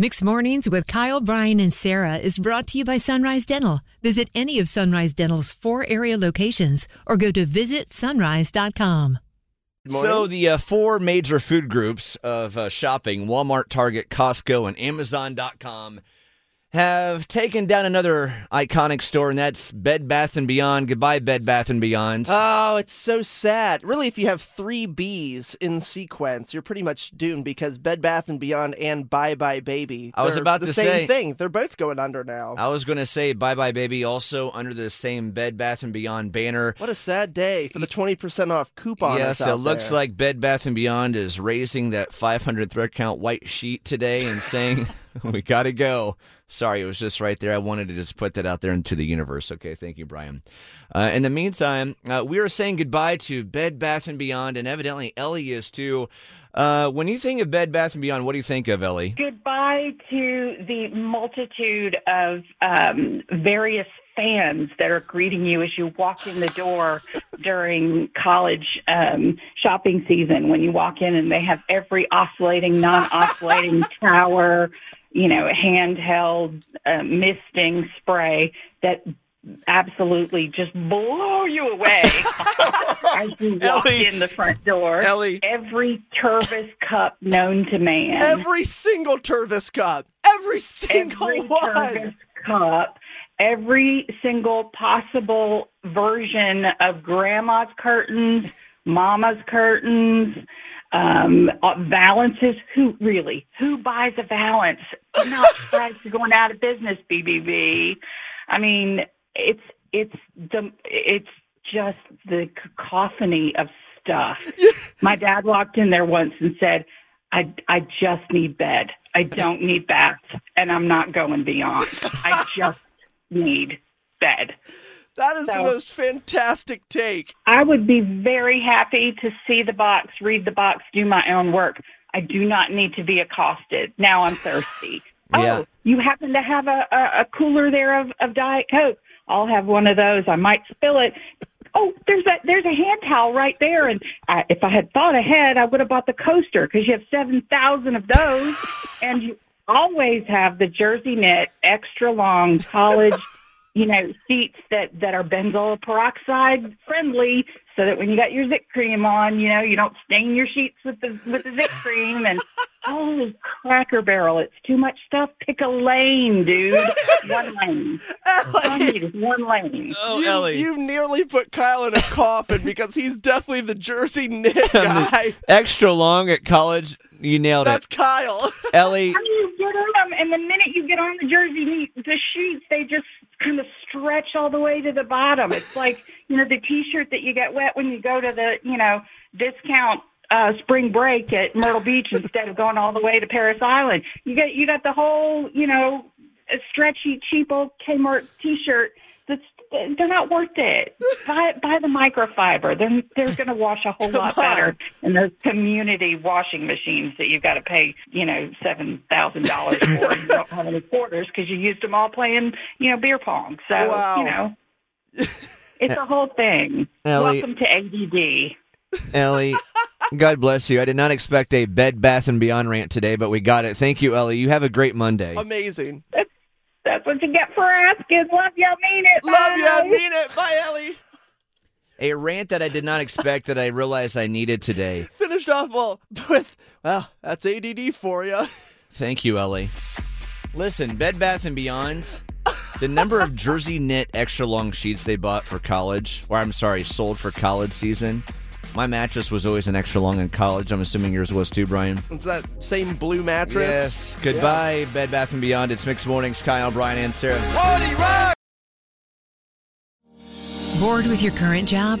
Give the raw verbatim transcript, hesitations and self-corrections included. Mixed Mornings with Kyle, Brian, and Sarah is brought to you by Sunrise Dental. Visit any of Sunrise Dental's four area locations or go to visit sunrise dot com. So the uh, four major food groups of uh, shopping, Walmart, Target, Costco, and Amazon dot com, have taken down another iconic store, and that's Bed Bath and Beyond. Goodbye, Bed Bath and Beyond. Oh, it's so sad. Really, if you have three B's in sequence, you're pretty much doomed, because Bed Bath and Beyond and Bye Bye Baby, I was about the to same say, thing. They're both going under now. I was going to say Bye Bye Baby also under the same Bed Bath and Beyond banner. What a sad day for the twenty percent off coupon. Yes, it looks there. Like Bed Bath and Beyond is raising that five hundred thread count white sheet today and saying, we got to go. Sorry, it was just right there. I wanted to just put that out there into the universe. Okay, thank you, Brian. Uh, in the meantime, uh, we are saying goodbye to Bed Bath and Beyond, and evidently Ellie is too. Uh, when you think of Bed Bath and Beyond, what do you think of, Ellie? Goodbye to the multitude of um, various fans that are greeting you as you walk in the door during college um, shopping season, when you walk in and they have every oscillating, non-oscillating tower, you know, handheld uh, misting spray that absolutely just blow you away as you walk Ellie, in the front door. Ellie. Every Tervis cup known to man. Every single Tervis cup. Every single every one. Tervis cup. Every single possible version of grandma's curtains, mama's curtains, Um, valances, who really, who buys a valance? I'm not surprised you're going out of business, B B B. I mean, it's, it's the, it's just the cacophony of stuff. My dad walked in there once and said, I, I just need bed. I don't need bath, and I'm not going beyond. I just need bed. That is so, the most fantastic take. I would be very happy to see the box, read the box, do my own work. I do not need to be accosted. Now I'm thirsty. Yeah. Oh, you happen to have a, a, a cooler there of, of Diet Coke. I'll have one of those. I might spill it. Oh, there's a, there's a hand towel right there. And I, if I had thought ahead, I would have bought the coaster, because you have seven thousand of those. And you always have the jersey knit, extra long, college you know, seats that, that are benzoyl peroxide friendly, so that when you got your zit cream on, you know, you don't stain your sheets with the with the zit cream. And oh, Cracker Barrel, it's too much stuff. Pick a lane, dude. One lane. Ellie. One lane. Oh, you, Ellie. You nearly put Kyle in a coffin, because he's definitely the jersey knit guy. Extra long at college. You nailed it. That's Kyle. Ellie. I mean, you get on them, and the minute you get on the jersey, the sheets, they just kind of stretch all the way to the bottom. It's like, you know, the T-shirt that you get wet when you go to the, you know, discount uh, spring break at Myrtle Beach instead of going all the way to Parris Island. You get, you got the whole, you know, stretchy, cheap old Kmart T-shirt. That's, they're not worth it. Buy, buy the microfiber. They're, they're going to wash a whole lot better than those community washing machines that you've got to pay, you know, seven thousand dollars for. You don't have any quarters because you used them all playing, you know, beer pong. So, wow. You know, it's a whole thing. Ellie, welcome to A D D. Ellie, God bless you. I did not expect a Bed, Bath, and Beyond rant today, but we got it. Thank you, Ellie. You have a great Monday. Amazing. That's That's what you get for asking. Love y'all, mean it. Bye. Love y'all, mean it. Bye, Ellie. A rant that I did not expect that I realized I needed today. Finished off well with, well, that's A D D for you. Thank you, Ellie. Listen, Bed Bath and Beyond, the number of jersey knit extra long sheets they bought for college, or I'm sorry, sold for college season. My mattress was always an extra long in college. I'm assuming yours was too, Brian. It's that same blue mattress. Yes. Goodbye, yeah. Bed Bath and Beyond. It's Mixed Mornings. Kyle, Brian, and Sarah. Party rock! Bored with your current job?